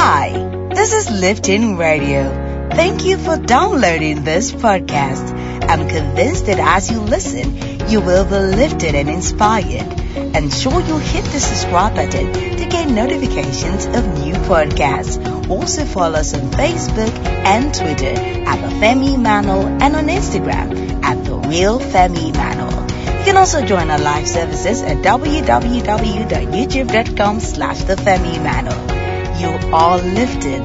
Hi, this is Lifting Radio. Thank you for downloading this podcast. I'm convinced that as you listen, you will be lifted and inspired. Ensure you hit the subscribe button to get notifications of new podcasts. Also follow us on Facebook and Twitter at The Femi Manual and on Instagram at The Real Femi Manual. You can also join our live services at www.youtube.com/The Femi Manual. You are lifted.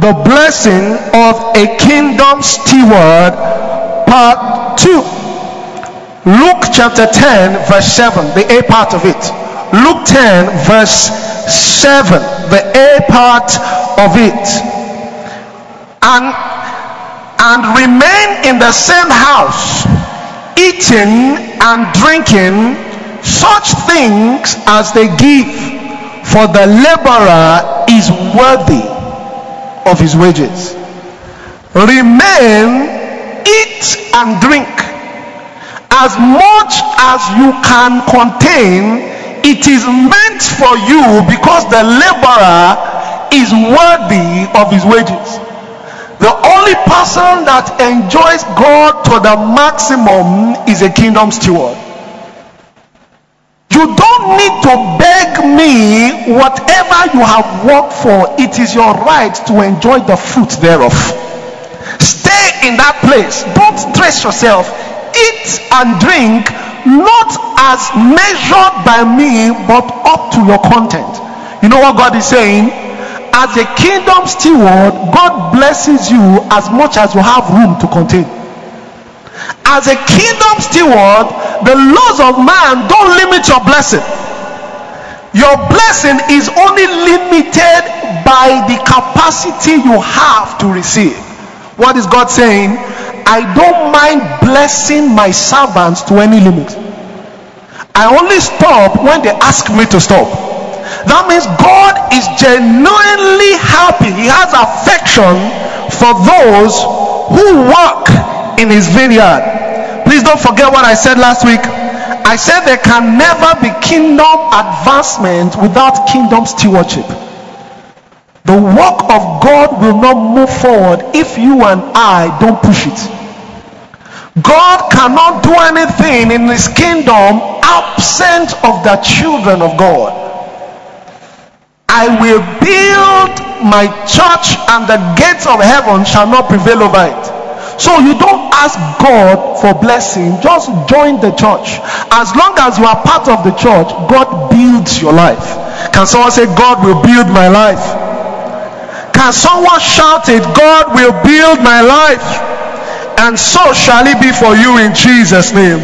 The blessing of a kingdom steward, part 2. Luke chapter 10 verse 7, the A part of it. Luke 10 verse 7, the A part of it. And remain in the same house, eating and drinking such things as they give, for the laborer is worthy of his wages. Remain, eat and drink as much as you can contain. It is meant for you because the laborer is worthy of his wages. The only person that enjoys God to the maximum is a kingdom steward. You don't need to beg me. Whatever you have worked for, it is your right to enjoy the fruit thereof. Stay in that place. Don't stress yourself. Eat and drink, not as measured by me, but up to your content. You know what God is saying? As a kingdom steward, God blesses you as much as you have room to contain. As a kingdom steward, the laws of man don't limit your blessing. Your blessing is only limited by the capacity you have to receive. What is God saying? I don't mind blessing my servants to any limit. I only stop when they ask me to stop. That means God is genuinely happy. He has affection for those who work in his vineyard. Please don't forget what I said last week. I said there can never be kingdom advancement without kingdom stewardship. The work of God will not move forward if you and I don't push it. God cannot do anything in his kingdom absent of the children of God. I will build my church and the gates of heaven shall not prevail over it. So you don't ask God for blessing. Just join the church. As long as you are part of the church, God builds your life. Can someone say, God will build my life? Can someone shout it? God will build my life. And so shall it be for you in Jesus' name.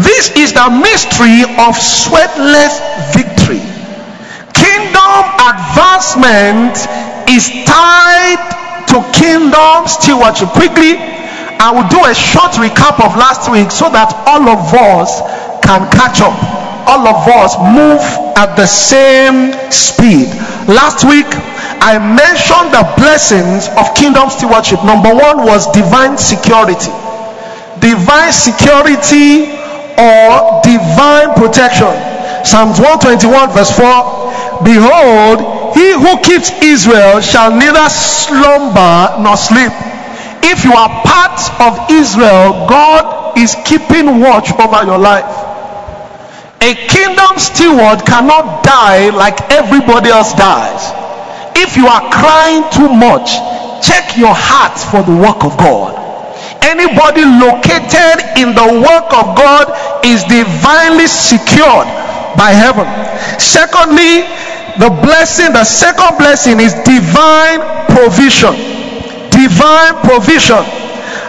This is the mystery of sweatless victory. Kingdom advancement is tied to kingdom stewardship. Quickly, I will do a short recap of last week so that all of us can catch up. All of us move at the same speed. Last week, I mentioned the blessings of kingdom stewardship. Number one was divine security. Divine security or divine protection. Psalms 121 verse 4. Behold, he who keeps Israel shall neither slumber nor sleep. If you are part of Israel, God is keeping watch over your life. A kingdom steward cannot die like everybody else dies. If you are crying too much, check your heart for the work of God. Anybody located in the work of God is divinely secured by heaven. Secondly, the second blessing is divine provision. Divine provision.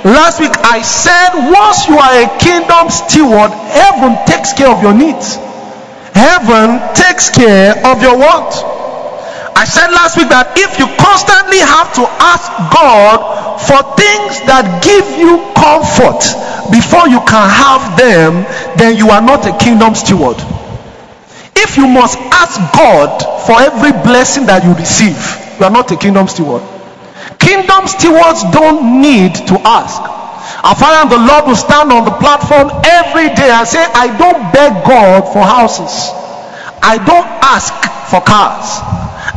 Last week I said, once you are a kingdom steward, heaven takes care of your needs. Heaven takes care of your want. I said last week that if you constantly have to ask God for things that give you comfort before you can have them, then you are not a kingdom steward. If you must ask God for every blessing that you receive, you are not a kingdom steward. Kingdom stewards don't need to ask. Our Father and the Lord will stand on the platform every day and say, I don't beg God for houses. I don't ask for cars.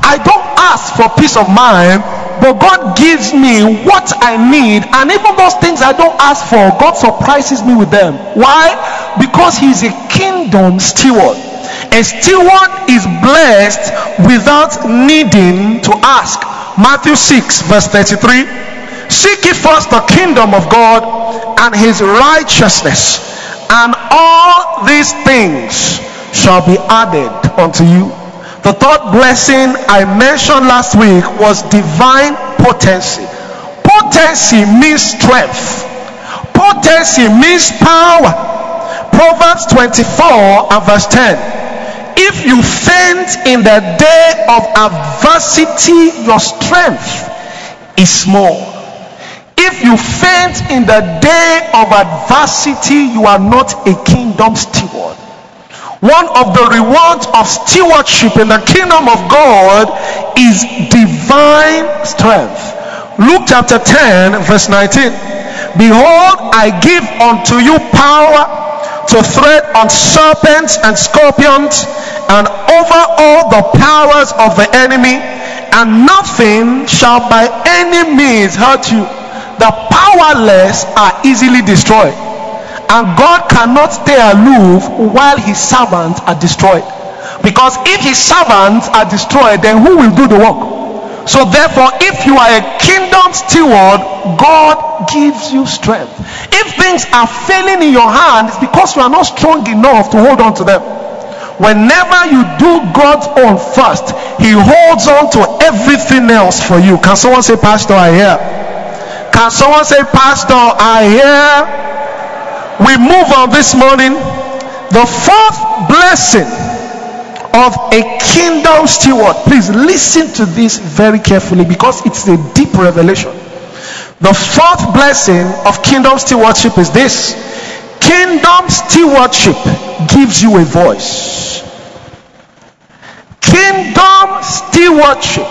I don't ask for peace of mind, but God gives me what I need, and even those things I don't ask for, God surprises me with them. Why? Because He is a kingdom steward. A steward is blessed without needing to ask. Matthew 6 verse 33. Seek ye first the kingdom of God and His righteousness, and all these things shall be added unto you. The third blessing I mentioned last week was divine potency. Potency means strength. Potency means power. Proverbs 24 and verse 10. If you faint in the day of adversity, your strength is small. If you faint in the day of adversity, you are not a kingdom steward. One of the rewards of stewardship in the kingdom of God is divine strength. Luke chapter 10 verse 19. Behold, I give unto you power to tread on serpents and scorpions, and over all the powers of the enemy, and nothing shall by any means hurt you. The powerless are easily destroyed, and God cannot stay aloof while His servants are destroyed, because if His servants are destroyed, then who will do the work? So therefore, if you are a kingdom steward, God gives you strength. If things are failing in your hand, it's because you are not strong enough to hold on to them. Whenever you do God's own first, He holds on to everything else for you. Can someone say, Pastor, I hear? Can someone say, Pastor, I hear? We move on this morning. The fourth blessing of a kingdom steward. Please listen to this very carefully, because it's a deep revelation. The fourth blessing of kingdom stewardship is this: kingdom stewardship gives you a voice. Kingdom stewardship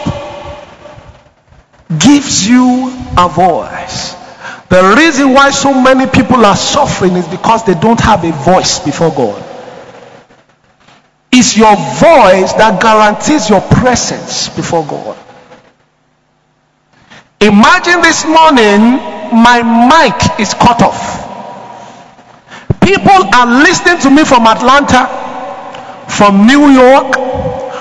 gives you a voice. The reason why so many people are suffering is because they don't have a voice before God. It's your voice that guarantees your presence before God. Imagine this morning, my mic is cut off. People are listening to me from Atlanta, from New York,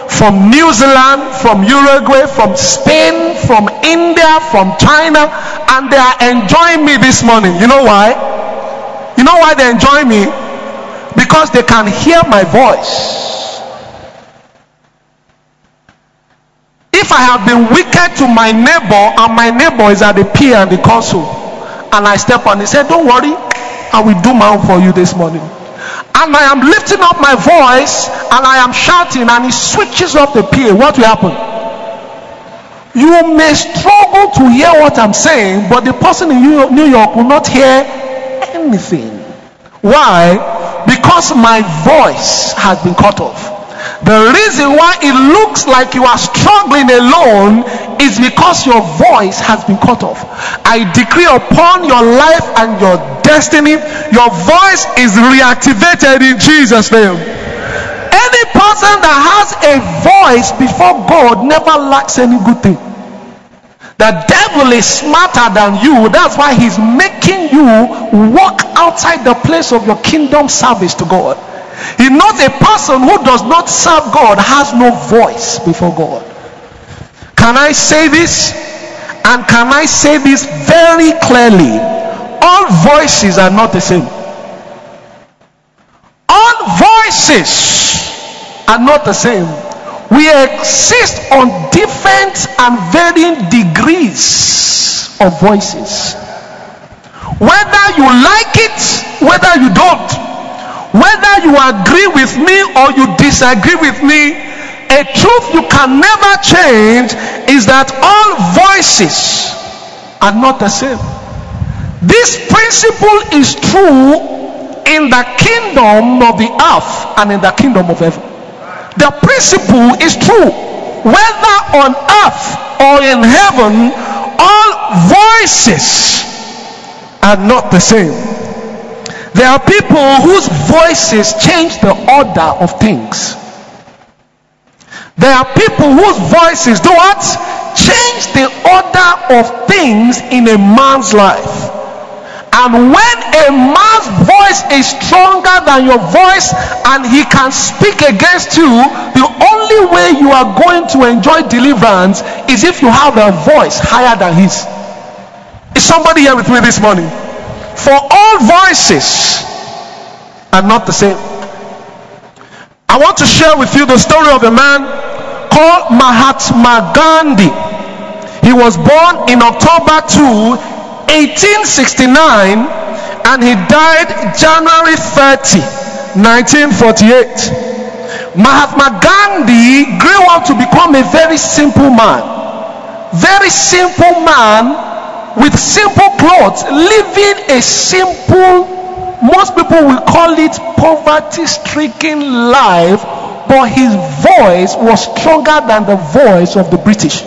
from New Zealand, from Uruguay, from Spain, from India, from China, and they are enjoying me this morning. You know why? You know why they enjoy me? Because they can hear my voice. If I have been wicked to my neighbor, and my neighbor is at the pier and the console, and I step on, he said, don't worry, I will do my own for you this morning. And I am lifting up my voice and I am shouting, and he switches off the PA. What will happen? You may struggle to hear what I'm saying, but the person in New York will not hear anything. Why? Because my voice has been cut off. The reason why it looks like you are struggling alone is because your voice has been cut off. I decree upon your life and your destiny, your voice is reactivated in Jesus' name. Any person that has a voice before God never lacks any good thing. The devil is smarter than you. That's why he's making you walk outside the place of your kingdom service to God. He knows a person who does not serve God has no voice before God. Can I say this? And can I say this very clearly? All voices are not the same. All voices are not the same. We exist on different and varying degrees of voices. Whether you like it, whether you don't. Whether you agree with me or you disagree with me, a truth you can never change is that all voices are not the same. This principle is true in the kingdom of the earth and in the kingdom of heaven. The principle is true. Whether on earth or in heaven, all voices are not the same. There are people whose voices change the order of things. There are people whose voices do what? Change the order of things in a man's life. And when a man's voice is stronger than your voice and he can speak against you, the only way you are going to enjoy deliverance is if you have a voice higher than his. Is somebody here with me this morning? For all voices are not the same. I want to share with you the story of a man called Mahatma Gandhi. He was born in October 2, 1869, and he died January 30, 1948. Mahatma Gandhi grew up to become a very simple man with simple clothes, living a simple, most people will call it poverty-stricken life, but his voice was stronger than the voice of the British.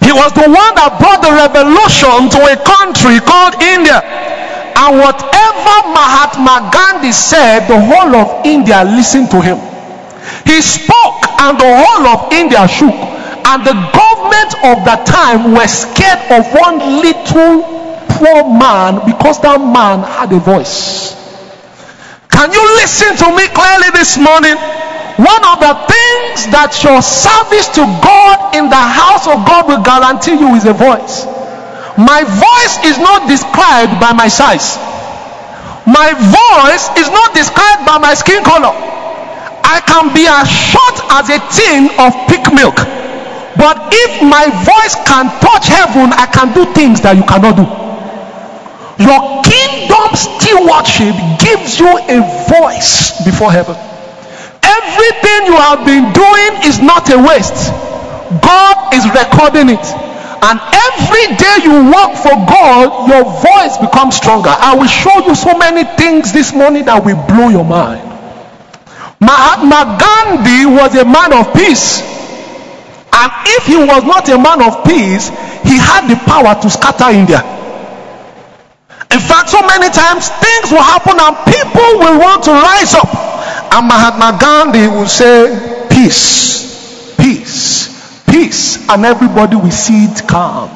He was the one that brought the revolution to a country called India. And whatever Mahatma Gandhi said, the whole of India listened to him. He spoke and the whole of India shook. And the government of that time were scared of one little poor man because that man had a voice. Can you listen to me clearly this morning? One of the things that your service to God in the house of God will guarantee you is a voice. My voice is not described by my size. My voice is not described by my skin color. I can be as short as a tin of pig milk. But if my voice can touch heaven, I can do things that you cannot do. Your kingdom stewardship gives you a voice before heaven. Everything you have been doing is not a waste. God is recording it. And every day you work for God, your voice becomes stronger. I will show you so many things this morning that will blow your mind. Mahatma Gandhi was a man of peace. And if he was not a man of peace, he had the power to scatter India. In fact, so many times things will happen and people will want to rise up. And Mahatma Gandhi will say, peace, peace, peace. And everybody will see it calm.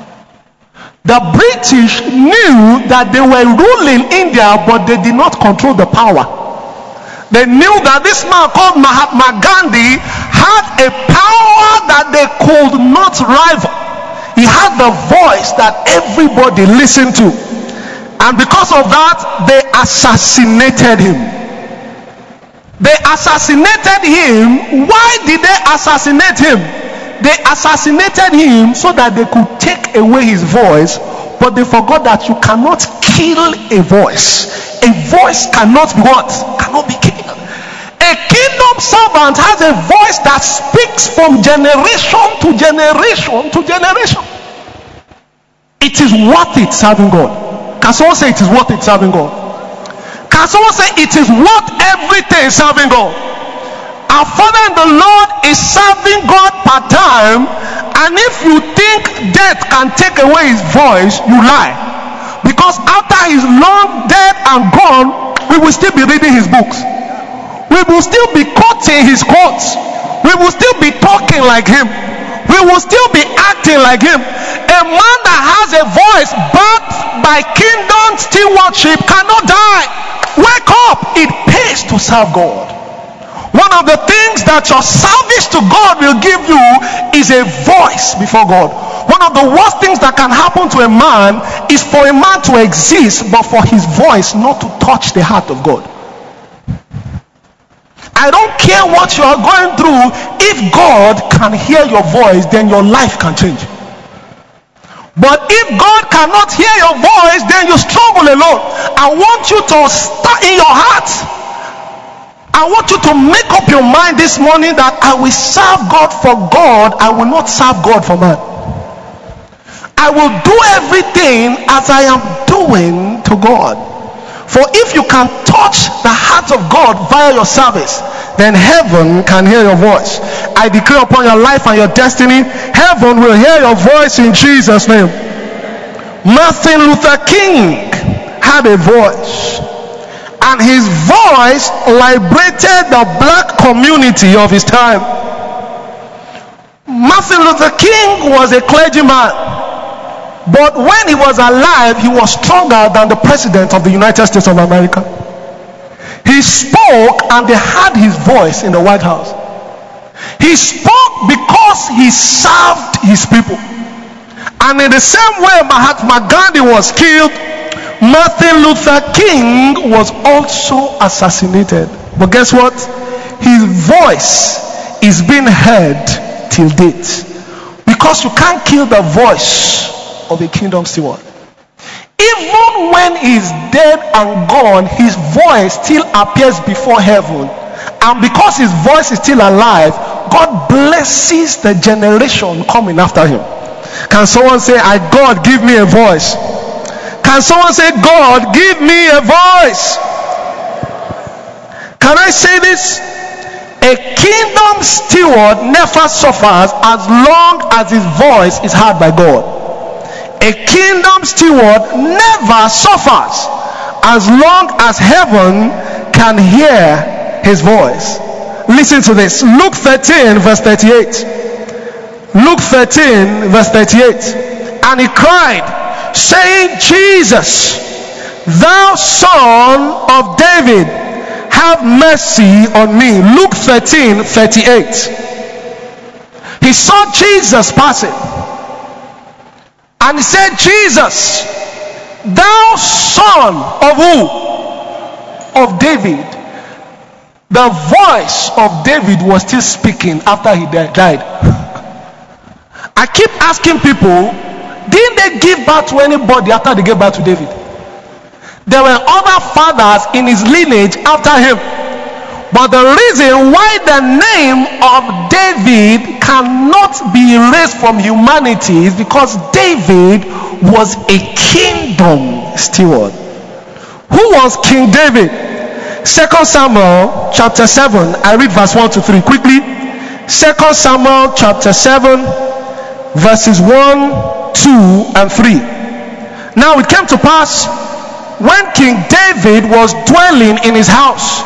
The British knew that they were ruling India, but they did not control the power. They knew that this man called Mahatma Gandhi had a power that they could not rival. He had the voice that everybody listened to. And because of that, they assassinated him. They assassinated him. Why did they assassinate him? They assassinated him so that they could take away his voice, but they forgot that you cannot kill a voice. A voice cannot be what? Cannot be killed. A kingdom servant has a voice that speaks from generation to generation to generation. It is worth it serving God. Can someone say it is worth it serving God? Can someone say it is worth everything serving God? Our Father in the Lord is serving God part time, and if you think death can take away his voice, you lie. Because after he's long dead and gone, we will still be reading his books. We will still be quoting his quotes. We will still be talking like him. We will still be acting like him. A man that has a voice backed by kingdom stewardship cannot die. Wake up. It pays to serve God. One of the things that your service to God will give you is a voice before God. One of the worst things that can happen to a man is for a man to exist, but for his voice not to touch the heart of God. I don't care what you are going through. If God can hear your voice, then your life can change. But if God cannot hear your voice, then you struggle alone. I want you to start in your heart. I want you to make up your mind this morning that I will serve God for God. I will not serve God for man. I will do everything as I am doing to God. For if you can touch the heart of God via your service, then heaven can hear your voice. I declare upon your life and your destiny, heaven will hear your voice in Jesus' name. Martin Luther King had a voice, and his voice liberated the black community of his time. Martin Luther King was a clergyman, but when he was alive, he was stronger than the president of the United States of America. He spoke, and they had his voice in the White House. He spoke because he served his people. And in the same way Mahatma Gandhi was killed, Martin Luther King was also assassinated. But guess what? His voice is being heard till date, because you can't kill the voice of a kingdom steward. Even when he's dead and gone, his voice still appears before heaven, and because his voice is still alive, God blesses the generation coming after him. Can someone say, God, give me a voice? Can someone say, God, give me a voice? Can I say this? A kingdom steward never suffers as long as his voice is heard by God. A kingdom steward never suffers as long as heaven can hear his voice. Listen to this. Luke 13 verse 38. Luke 13 verse 38. And he cried, saying, Jesus, thou son of David, have mercy on me. Luke 13, 38. He saw Jesus passing, and he said, Jesus, thou son of who? Of David. The voice of David was still speaking after he died. I keep asking people, didn't they give birth to anybody after they gave birth to David? There were other fathers in his lineage after him, but the reason why the name of David cannot be erased from humanity is because David was a kingdom steward. Who was King David? 2 Samuel chapter 7. I read verse 1 to 3 quickly. 2 Samuel chapter 7 verses 1, 2 and 3. Now it came to pass, when King David was dwelling in his house,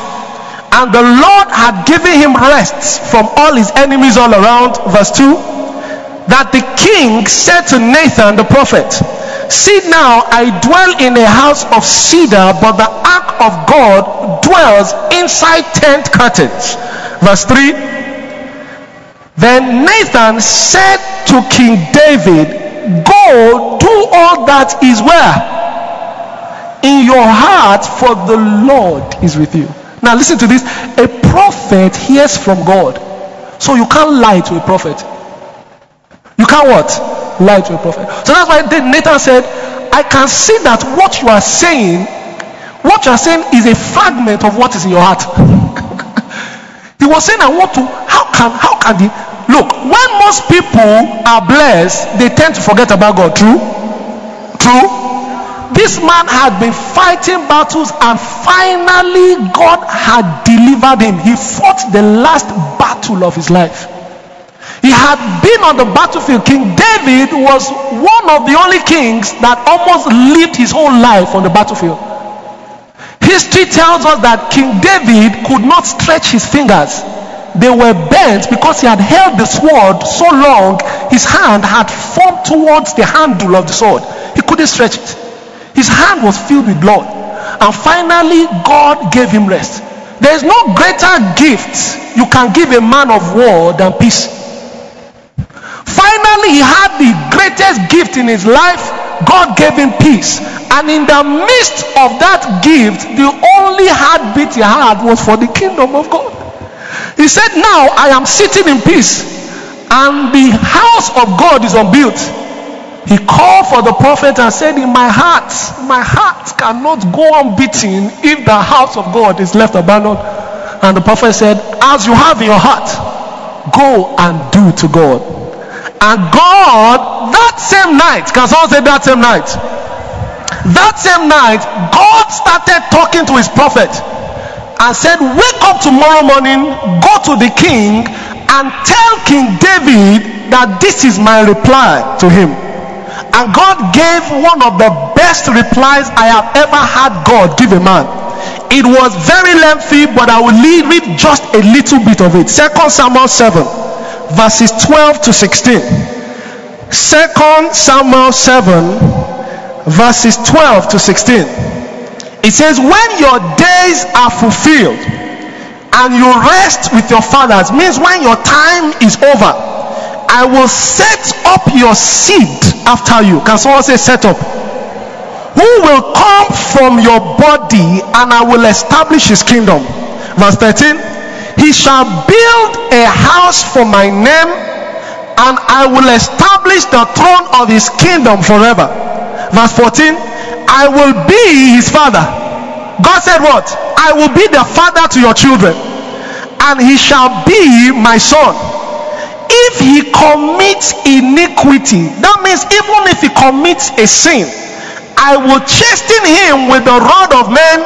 and the Lord had given him rest from all his enemies all around, verse 2, that the king said to Nathan the prophet, see now I dwell in a house of cedar, but the ark of God dwells inside tent curtains. Verse 3. Then Nathan said to King David, go, do all that is where? In your heart, for the Lord is with you. Now listen to this. A prophet hears from God. So you can't lie to a prophet. You can't what? Lie to a prophet. So that's why Nathan said, I can see that what you are saying, is a fragment of what is in your heart. He was saying, look, when most people are blessed, they tend to forget about God. True. This man had been fighting battles, and finally God had delivered him. He fought the last battle of his life. He had been on the battlefield. King David was one of the only kings that almost lived his whole life on the battlefield. History tells us that King David could not stretch his fingers. They were bent because he had held the sword so long, his hand had formed towards the handle of the sword. He couldn't stretch it. His hand was filled with blood. And finally, God gave him rest. There is no greater gift you can give a man of war than peace. Finally, he had the greatest gift in his life. God gave him peace. And in the midst of that gift, the only heartbeat he had was for the kingdom of God. He said, now I am sitting in peace, and the house of God is unbuilt. He called for the prophet and said, in my heart cannot go on beating if the house of God is left abandoned. And the prophet said, as you have in your heart, go and do to God. And God, that same night, can someone say that same night? That same night, God started talking to his prophet and said, wake up tomorrow morning, go to the king and tell King David that this is my reply to him. And God gave one of the best replies I have ever had God give a man. It was very lengthy, but I will read just a little bit of it. 2 Samuel 7 verses 12 to 16. 2 Samuel 7 verses 12 to 16. It says, when your days are fulfilled and you rest with your fathers, means when your time is over, I will set up your seed after you. Can someone say set up? Who will come from your body, and I will establish his kingdom. Verse 13, he shall build a house for my name, and I will establish the throne of his kingdom forever. Verse 14, I will be his father. God said what? I will be the father to your children, and he shall be my son. If he commits iniquity, that means even if he commits a sin, I will chasten him with the rod of men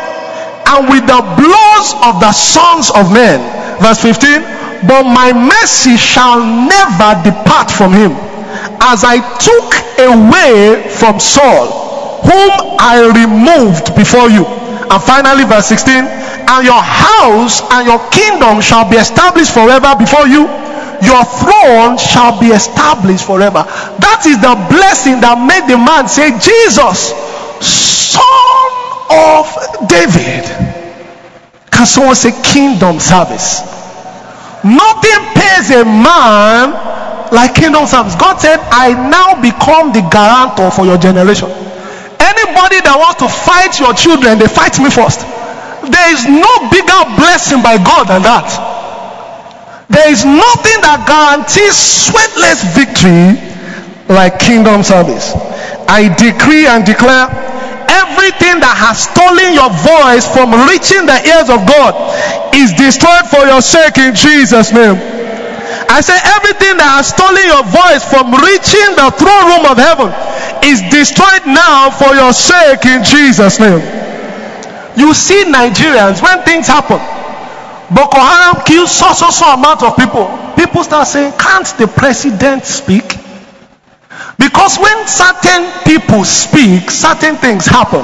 and with the blows of the sons of men. Verse 15, but my mercy shall never depart from him, as I took away from Saul, whom I removed before you. And finally, verse 16, and your house and your kingdom shall be established forever before you. Your throne shall be established forever. That is the blessing that made the man say, Jesus, son of David. Can someone say kingdom service? Nothing pays a man like kingdom service. God said, I now become the guarantor for your generation. Anybody that wants to fight your children, they fight me first. There is no bigger blessing by God than that. There is nothing that guarantees sweatless victory like kingdom service. I decree and declare, everything that has stolen your voice from reaching the ears of God is destroyed for your sake in Jesus' name. I say everything that has stolen your voice from reaching the throne room of heaven is destroyed now for your sake in Jesus' name. You see Nigerians, when things happen, Boko Haram kills so amount of people, people start saying, can't the president speak? Because when certain people speak, certain things happen.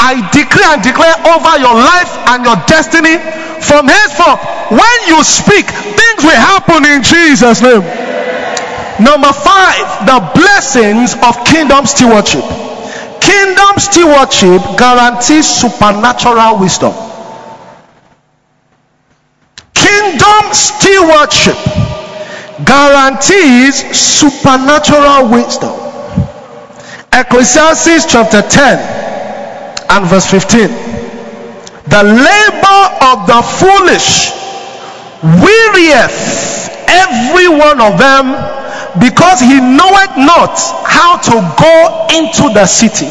I decree and declare over your life and your destiny, from henceforth, when you speak, things will happen in Jesus' name. Number 5, the blessings of kingdom stewardship. Kingdom stewardship guarantees supernatural wisdom. Kingdom stewardship guarantees supernatural wisdom. Ecclesiastes chapter 10 and verse 15. The labor of the foolish wearieth every one of them, because he knoweth not how to go into the city.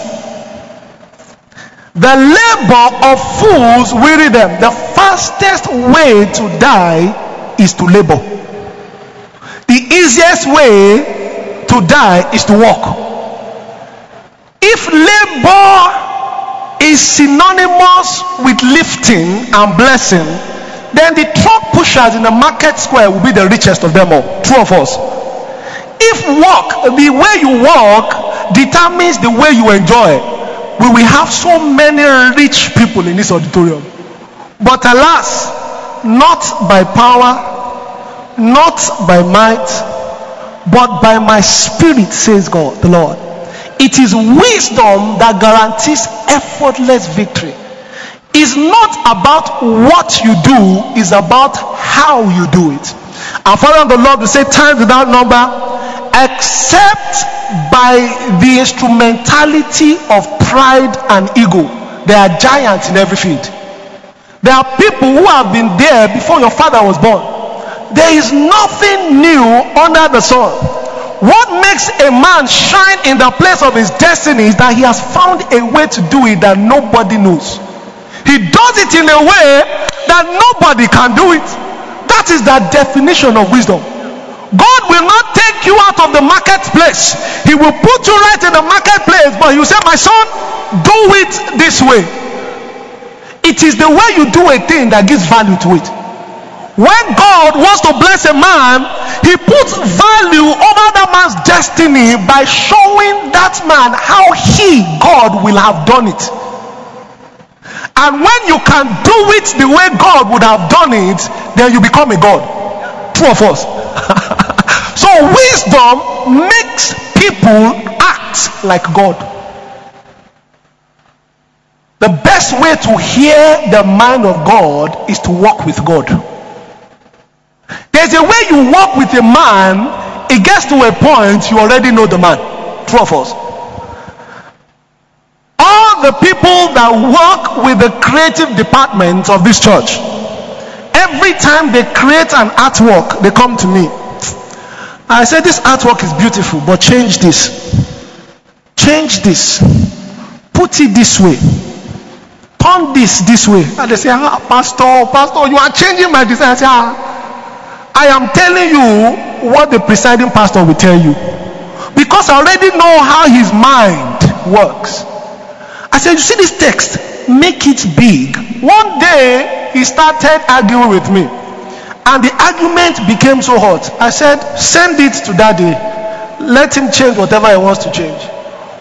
The labor of fools weary them. The fastest way to die is to labor. The easiest way to die is to work. If labor is synonymous with lifting and blessing, then the truck pushers in the market square will be the richest of them all. True of us. If work, the way you work determines the way you enjoy, we will have so many rich people in this auditorium. But alas, not by power, not by might, but by my spirit, says God, the Lord. It is wisdom that guarantees effortless victory. It's not about what you do, it's about how you do it. Our Father and the Lord will say times without number, except by the instrumentality of pride and ego. They are giants in every field. There are people who have been there before your father was born. There is nothing new under the sun. What makes a man shine in the place of his destiny is that he has found a way to do it that nobody knows. He does it in a way that nobody can do it. That is the definition of wisdom. God will not take you out of the marketplace. He will put you right in the marketplace, but you say, my son, do it this way. It is the way you do a thing that gives value to it. When God wants to bless a man, he puts value over that man's destiny by showing that man how he, God, will have done it. And when you can do it the way God would have done it, then you become a God. Two of us. So wisdom makes people act like God. The best way to hear the mind of God is to walk with God. There's a way you walk with a man, it gets to a point you already know the man. True of us. All the people that work with the creative department of this church, every time they create an artwork, they come to me. I said, this artwork is beautiful, but change this. Change this. Put it this way. Turn this way. And they say, Pastor, you are changing my design. I say, I am telling you what the presiding pastor will tell you, because I already know how his mind works. I said, you see this text, make it big. One day he started arguing with me, and the argument became so hot. I said, send it to daddy, let him change whatever he wants to change.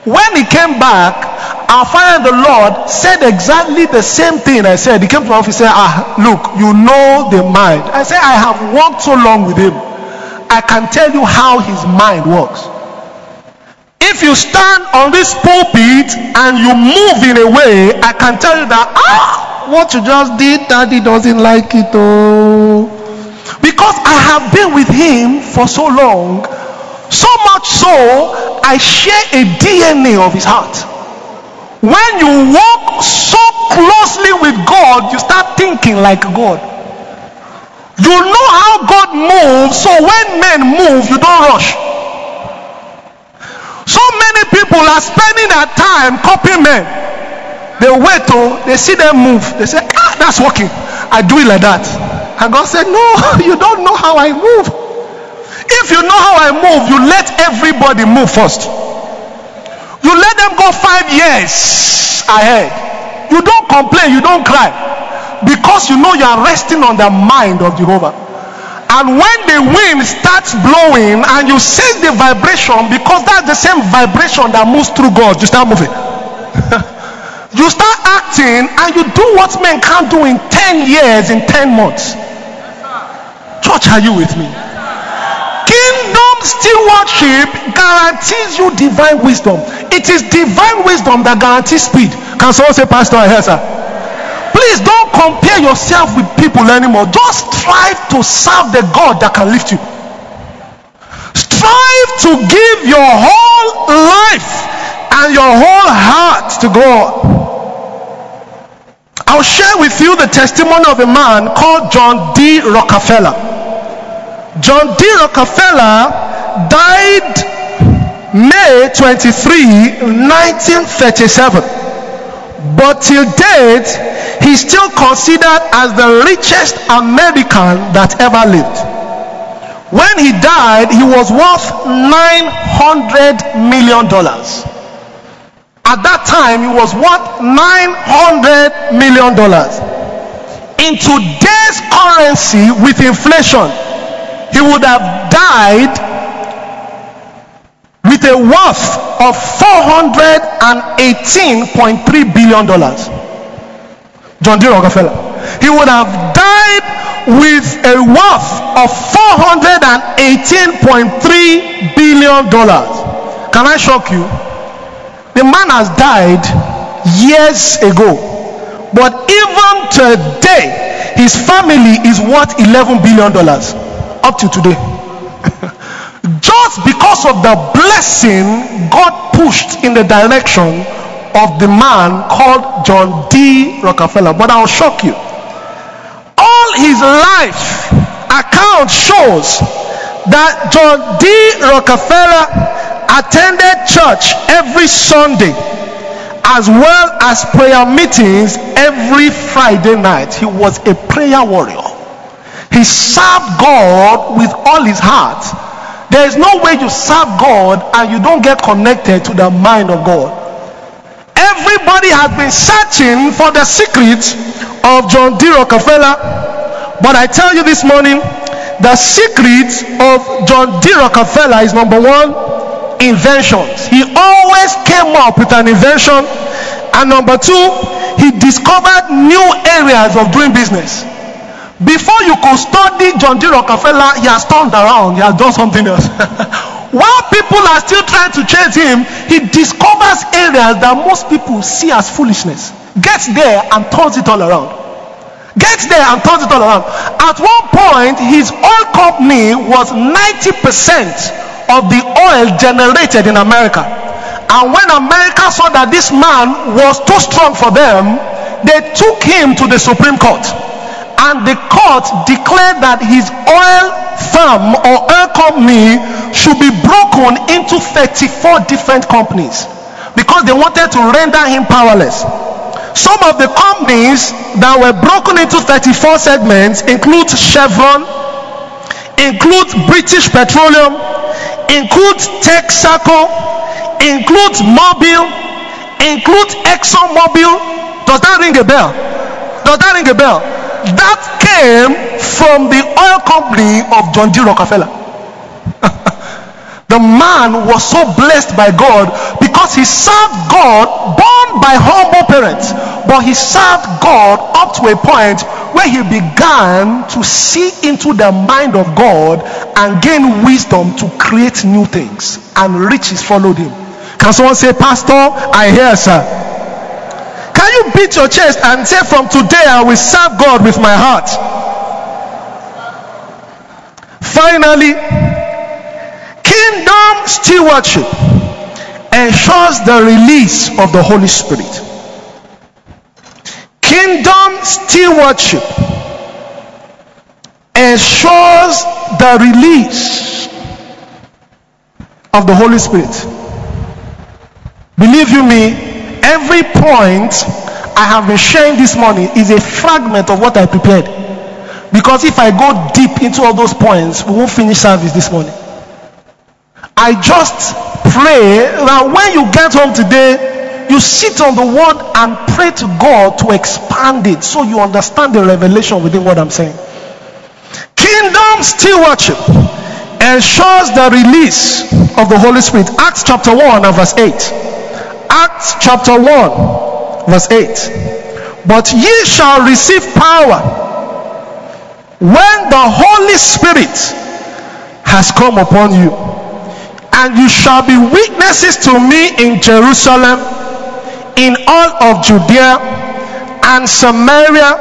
When he came back, our Father the Lord said exactly the same thing I said. He came to my office and said, look, you know the mind. I said, I have walked so long with him, I can tell you how his mind works. If you stand on this pulpit and you move in a way, I can tell you that what you just did, daddy doesn't like it, oh, because I have been with him for so long, so much so I share a DNA of his heart. When you walk so closely with God, you start thinking like God. You know how God moves, so when men move, you don't rush. So many people are spending their time copying men. They wait till they see them move, they say, that's working, I do it like that. And God said, no, you don't know how I move. If you know how I move, you let everybody move first. You let them go 5 years ahead. You don't complain, you don't cry, because you know you are resting on the mind of Jehovah. And when the wind starts blowing and you sense the vibration, because that's the same vibration that moves through God, you start moving. You start acting, and you do what men can't do in 10 years, in 10 months. Church, are you with me? Stewardship guarantees you divine wisdom. It is divine wisdom that guarantees speed. Can someone say, Pastor, I hear, sir? Please don't compare yourself with people anymore. Just strive to serve the God that can lift you. Strive to give your whole life and your whole heart to God. I'll share with you the testimony of a man called John D. Rockefeller. John D. Rockefeller died May 23, 1937, but till date he's still considered as the richest American that ever lived. When he died, he was worth $900 million. At that time, he was worth $900 million. In today's currency, with inflation, he would have died with a worth of $418.3 billion. John D. Rockefeller, he would have died with a worth of $418.3 billion. Can I shock you? The man has died years ago, but even today his family is worth $11 billion up to today. Just because of the blessing God pushed in the direction of the man called John D. Rockefeller. But I'll shock you. All his life account shows that John D. Rockefeller attended church every Sunday, as well as prayer meetings every Friday night. He was a prayer warrior. He served God with all his heart. There is no way you serve God and you don't get connected to the mind of God. Everybody has been searching for the secret of John D. Rockefeller, But I tell you this morning, the secret of John D. Rockefeller is number one, inventions. He always came up with an invention. And number two, he discovered new areas of doing business. Before you could study John D. Rockefeller, he has turned around, he has done something else. While people are still trying to chase him, he discovers areas that most people see as foolishness, gets there and turns it all around. At one point, his oil company was 90% of the oil generated in America. And when America saw that this man was too strong for them, they took him to the Supreme Court. And the court declared that his oil firm or oil company should be broken into 34 different companies, because they wanted to render him powerless. Some of the companies that were broken into 34 segments include Chevron, includes British Petroleum, includes Texaco, includes Mobil, includes ExxonMobil. Does that ring a bell? That came from the oil company of John D. Rockefeller. The man was so blessed by God because he served God, born by humble parents, but he served God up to a point where he began to see into the mind of God and gain wisdom to create new things, and riches followed him. Can someone say, "Pastor, I hear, sir"? Can you beat your chest and say, "From today I will serve God with my heart"? Finally, kingdom stewardship ensures the release of the Holy Spirit. Kingdom stewardship ensures the release of the Holy Spirit. Believe you me, every point I have been sharing this morning is a fragment of what I prepared, because if I go deep into all those points, we won't finish service this morning. I just pray that when you get home today, you sit on the word and pray to God to expand it, so you understand the revelation within what I'm saying. Kingdom stewardship ensures the release of the Holy Spirit. Acts chapter 1 and verse 8. Acts chapter 1 verse 8. But ye shall receive power when the Holy Spirit has come upon you, and you shall be witnesses to me in Jerusalem, in all of Judea and Samaria,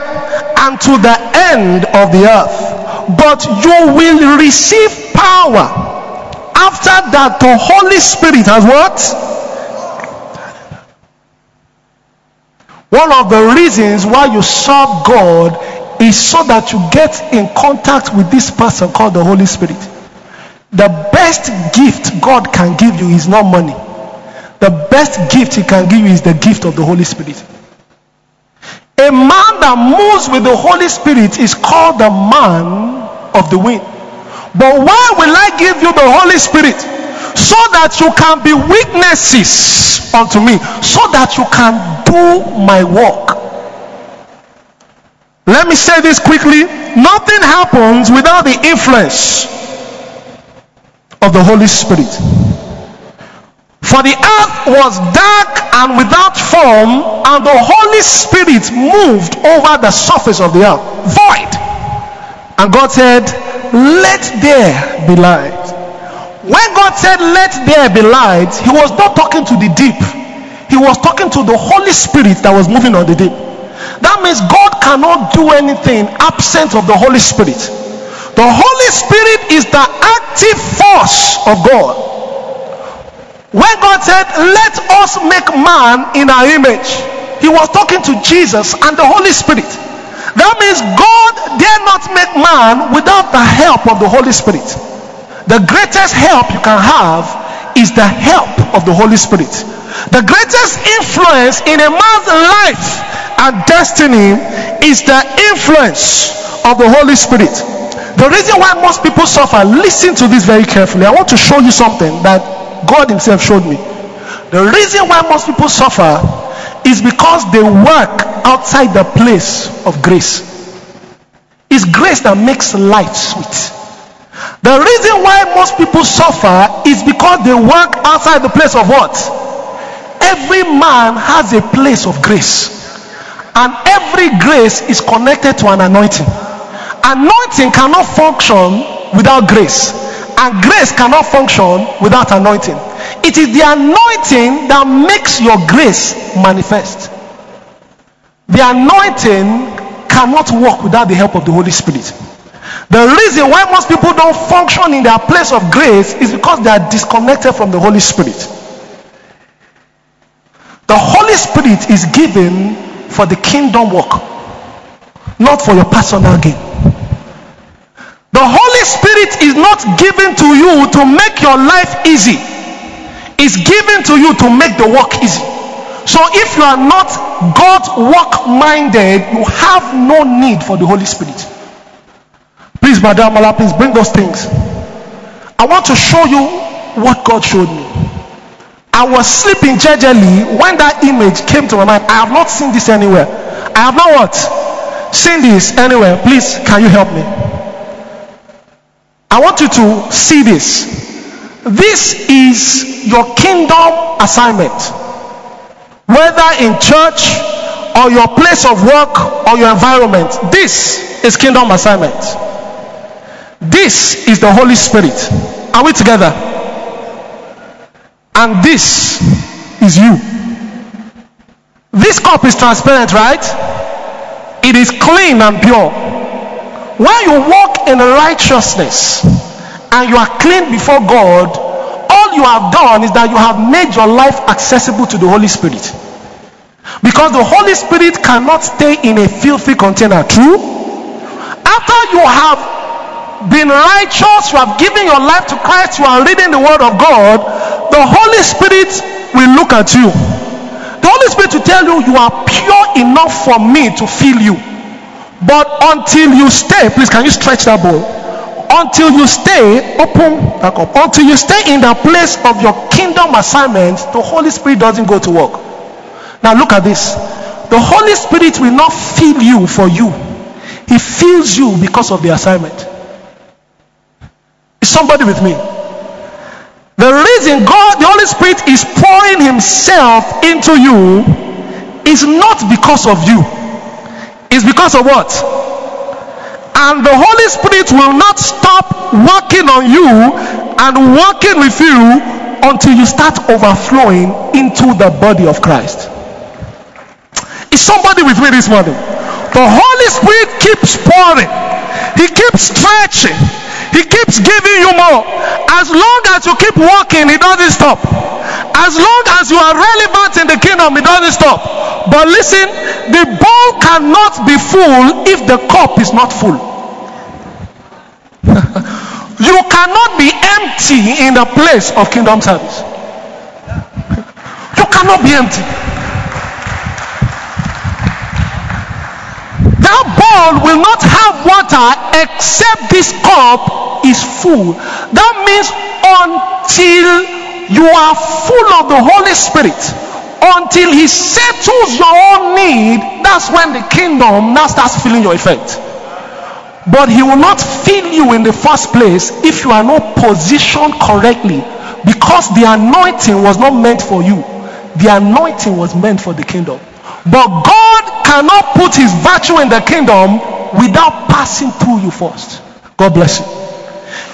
and to the end of the earth. But you will receive power after that the Holy Spirit has what? One of the reasons why you serve God is so that you get in contact with this person called the Holy Spirit. The best gift God can give you is not money. The best gift he can give you is the gift of the Holy Spirit. A man that moves with the Holy Spirit is called the man of the wind. But why will I give you the Holy Spirit? So that you can be witnesses unto me, so that you can do my work. Let me say this quickly. Nothing happens without the influence of the Holy Spirit. For the earth was dark and without form, and the Holy Spirit moved over the surface of the earth, void. And God said, "Let there be light." When God said, "Let there be light," he was not talking to the deep. He was talking to the Holy Spirit that was moving on the deep. That means God cannot do anything absent of the Holy Spirit. The Holy Spirit is the active force of God. When God said, "Let us make man in our image," he was talking to Jesus and the Holy Spirit. That means God dare not make man without the help of the Holy Spirit. The greatest help you can have is the help of the Holy Spirit. The greatest influence in a man's life and destiny is the influence of the Holy Spirit. The reason why most people suffer, listen to this very carefully. I want to show you something that God himself showed me. The reason why most people suffer is because they work outside the place of grace. It's grace that makes life sweet. The reason why most people suffer is because they work outside the place of what? Every man has a place of grace, and every grace is connected to an anointing. Anointing cannot function without grace, and grace cannot function without anointing. It is the anointing that makes your grace manifest. The anointing cannot work without the help of the Holy Spirit. The reason why most people don't function in their place of grace is because they are disconnected from the Holy Spirit. The Holy Spirit is given for the kingdom work, not for your personal gain. The Holy Spirit is not given to you to make your life easy. It's given to you to make the work easy. So if you are not God work minded, you have no need for the Holy Spirit. Please, Madam Mala, please bring those things. I want to show you what God showed me. I was sleeping jejely when that image came to my mind. I have not seen this anywhere. I have not what? Seen this anywhere. Please, can you help me? I want you to see this. This is your kingdom assignment, whether in church or your place of work or your environment. This is kingdom assignment. This is the Holy Spirit. Are we together? And this is you. This cup is transparent, right? It is clean and pure. When you walk in righteousness and you are clean before God, all you have done is that you have made your life accessible to the Holy Spirit. Because the Holy Spirit cannot stay in a filthy container. True? After you have been righteous, you have given your life to Christ, you are reading the Word of God, the Holy Spirit will look at you. The Holy Spirit will tell you, you are pure enough for me to fill you. But until you stay, please, can you stretch that ball? Until you stay, open back up. Until you stay in the place of your kingdom assignment, the Holy Spirit doesn't go to work. Now look at this. The Holy Spirit will not fill you for you. He fills you because of the assignment. Is somebody with me? The reason God, the Holy Spirit, is pouring Himself into you is not because of you. It's because of what? And the Holy Spirit will not stop working on you and working with you until you start overflowing into the body of Christ. Is somebody with me this morning? The Holy Spirit keeps pouring. He keeps stretching. He keeps giving you more. As long as you keep working, He doesn't stop. As long as you are relevant in the kingdom, He doesn't stop. But listen, the bowl cannot be full if the cup is not full. You cannot be empty in the place of kingdom service. You cannot be empty. That bowl will not have water except this cup is full. That means until you are full of the Holy Spirit, until He settles your own need, that's when the kingdom now starts feeling your effect. But He will not fill you in the first place if you are not positioned correctly, because the anointing was not meant for you. The anointing was meant for the kingdom. But God cannot put His virtue in the kingdom without passing through you first. God bless you.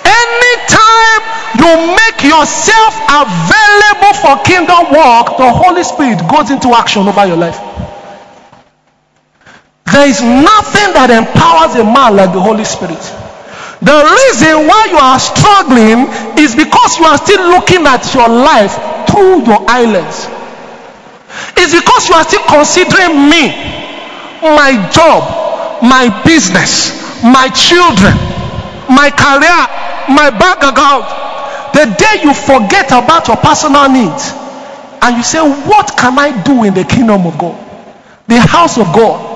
Anytime you make yourself available for kingdom work, the Holy Spirit goes into action over your life. There is nothing that empowers a man like the Holy Spirit. The reason why you are struggling is because you are still looking at your life through your eyelids. It's because you are still considering me, my job, my business, my children, my career, my background. The day you forget about your personal needs and you say, what can I do in the kingdom of God, the house of God,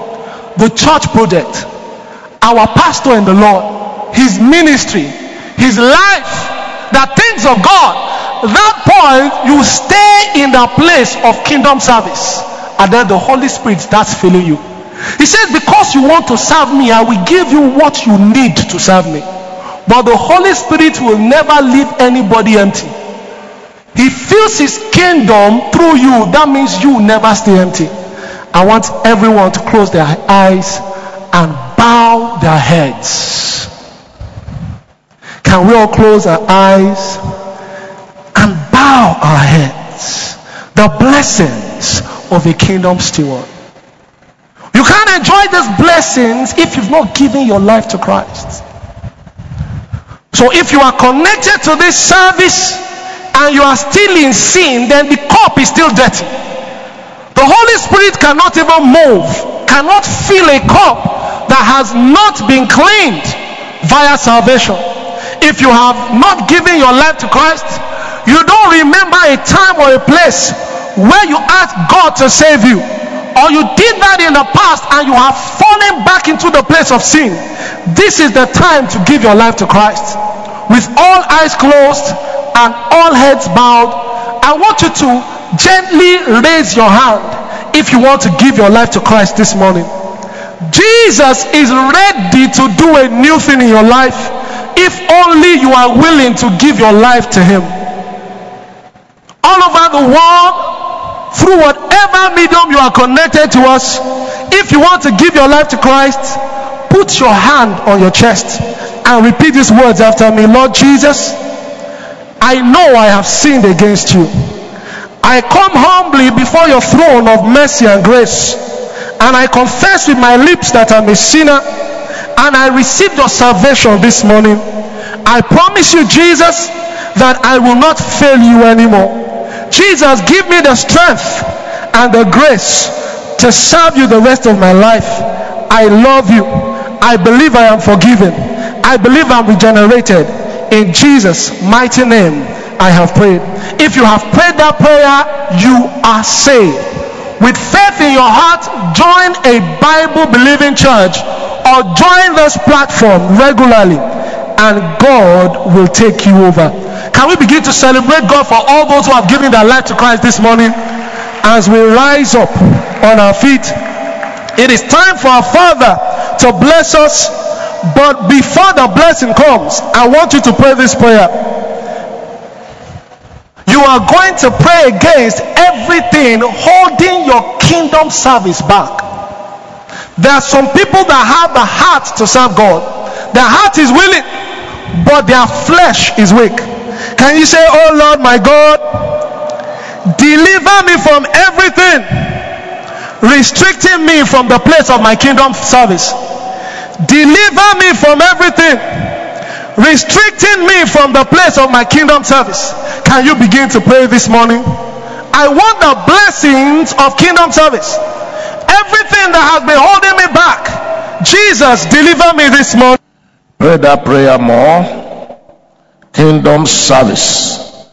the church project, our pastor in the Lord, his ministry, his life, the things of God? At that point you stay in the place of kingdom service, and then the Holy Spirit starts filling you. He said, because you want to serve me, I will give you what you need to serve me. But the Holy Spirit will never leave anybody empty. He fills his kingdom through you. That means you never stay empty. I want everyone to close their eyes and bow their heads. Can we all close our eyes and bow our heads? The blessings of a kingdom steward. You can't enjoy these blessings if you've not given your life to Christ. So if you are connected to this service and you are still in sin, then the cup is still dirty. The Holy Spirit cannot even move, cannot fill a cup that has not been cleaned via salvation. If you have not given your life to Christ, you don't remember a time or a place where you asked God to save you, or you did that in the past and you have fallen back into the place of sin. This is the time to give your life to Christ. With all eyes closed and all heads bowed, I want you to gently raise your hand if you want to give your life to Christ this morning. Jesus is ready to do a new thing in your life if only you are willing to give your life to him. All over the world, through whatever medium you are connected to us, if you want to give your life to Christ, put your hand on your chest and repeat these words after me. Lord Jesus, I know I have sinned against you. I come humbly before your throne of mercy and grace, and I confess with my lips that I'm a sinner, and I received your salvation this morning. I promise you, Jesus, that I will not fail you anymore. Jesus, give me the strength and the grace to serve you the rest of my life. I love you. I believe I am forgiven. I believe I'm regenerated. In Jesus' mighty name, I have prayed. If you have prayed that prayer, you are saved. With faith in your heart, join a Bible-believing church or join this platform regularly, and God will take you over. Can we begin to celebrate God for all those who have given their life to Christ this morning? As we rise up on our feet, it is time for our Father to bless us. But before the blessing comes, I want you to pray this prayer. You are going to pray against everything holding your kingdom service back. There are some people that have the heart to serve God. Their heart is willing, but their flesh is weak. Can you say, oh Lord my God, deliver me from everything restricting me from the place of my kingdom service. Deliver me from everything restricting me from the place of my kingdom service. Can you begin to pray this morning? I want the blessings of kingdom service. Everything that has been holding me back, Jesus, deliver me this morning. Pray that prayer more. Kingdom service,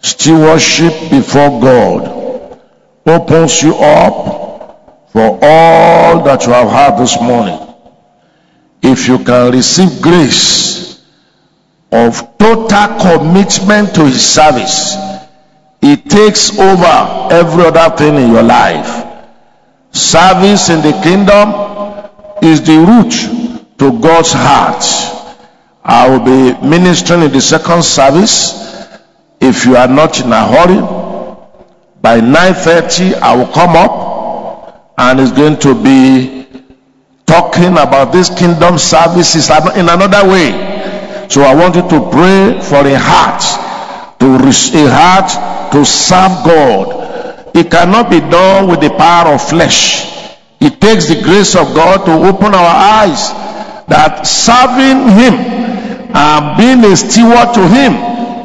stewardship before God, opens you up for all that you have had this morning. If you can receive grace of total commitment to his service, it takes over every other thing in your life. Service in the kingdom is the route to God's heart. I will be ministering in the second service. If you are not in a hurry, by 9:30 I will come up, and it's going to be talking about this kingdom services in another way. So I want you to pray for a heart to serve God. It cannot be done with the power of flesh. It takes the grace of God to open our eyes that serving him and being a steward to him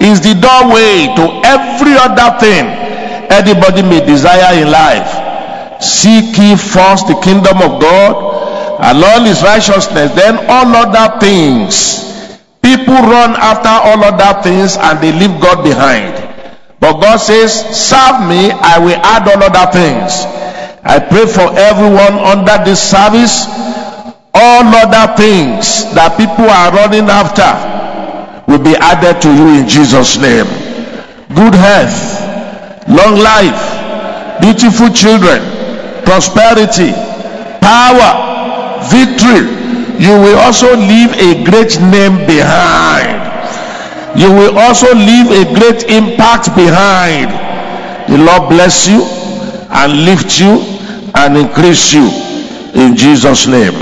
is the doorway to every other thing anybody may desire in life. Seek ye first the kingdom of God and all his righteousness, then all other things. People run after all other things and they leave God behind. But God says, serve me, I will add all other things. I pray for everyone under this service. All other things that people are running after will be added to you in Jesus' name. Good health, long life, beautiful children, prosperity, power, victory, you will also leave a great name behind. You will also leave a great impact behind. The Lord bless you and lift you and increase you in Jesus' name.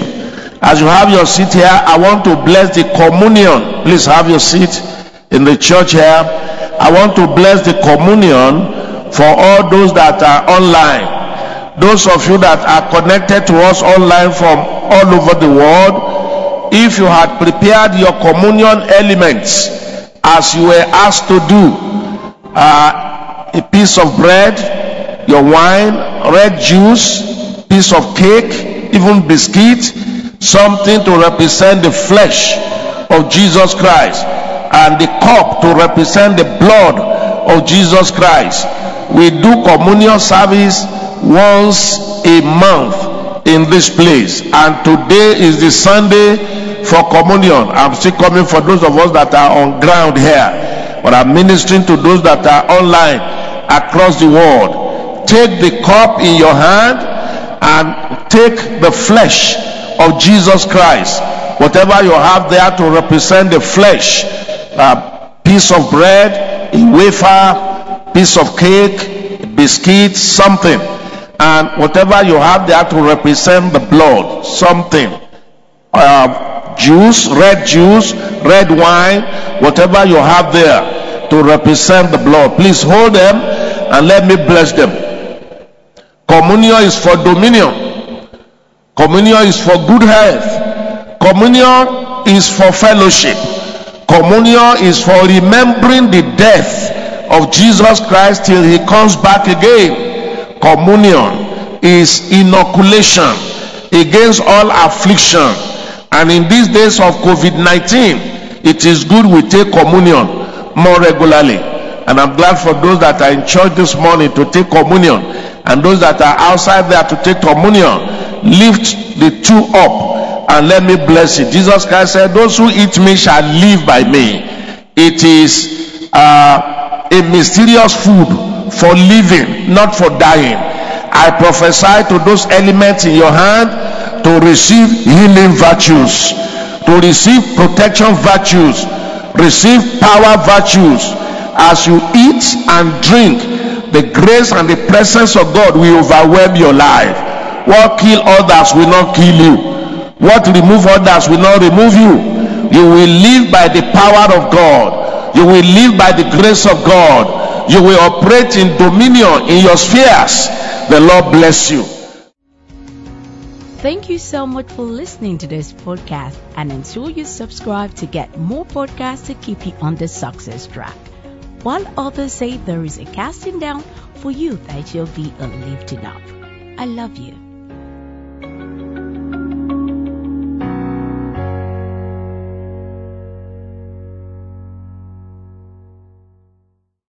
As you have your seat here, I want to bless the communion. Please have your seat in the church here. I want to bless the communion for all those that are online. Those of you that are connected to us online from all over the world, if you had prepared your communion elements as you were asked to do, a piece of bread, your wine, red juice, piece of cake, even biscuit, something to represent the flesh of Jesus Christ, and the cup to represent the blood of Jesus Christ. We do communion service once a month in this place, and today is the Sunday for communion. I'm still coming for those of us that are on ground here, but I'm ministering to those that are online across the world. Take the cup in your hand and take the flesh of Jesus Christ, whatever you have there to represent the flesh, a piece of bread, a wafer, piece of cake, biscuit, something. And whatever you have there to represent the blood, something, juice, red wine, whatever you have there to represent the blood. Please hold them and let me bless them. Communion is for dominion. Communion is for good health. Communion is for fellowship. Communion is for remembering the death of Jesus Christ till he comes back again. Communion is inoculation against all affliction, and in these days of COVID-19, it is good we take communion more regularly. And I'm glad for those that are in church this morning to take communion, and those that are outside there to take communion. Lift the two up and let me bless it. Jesus Christ said, "Those who eat me shall live by me." It is a mysterious food for living, not for dying. I prophesy to those elements in your hand to receive healing virtues, to receive protection virtues, receive power virtues. As you eat and drink, the grace and the presence of God will overwhelm your life. What kill others will not kill you. What remove others will not remove you. You will live by the power of God. You will live by the grace of God. You will operate in dominion in your spheres. The Lord bless you. Thank you so much for listening to this podcast. And ensure you subscribe to get more podcasts to keep you on the success track. While others say there is a casting down, for you that shall be a lifting up. I love you.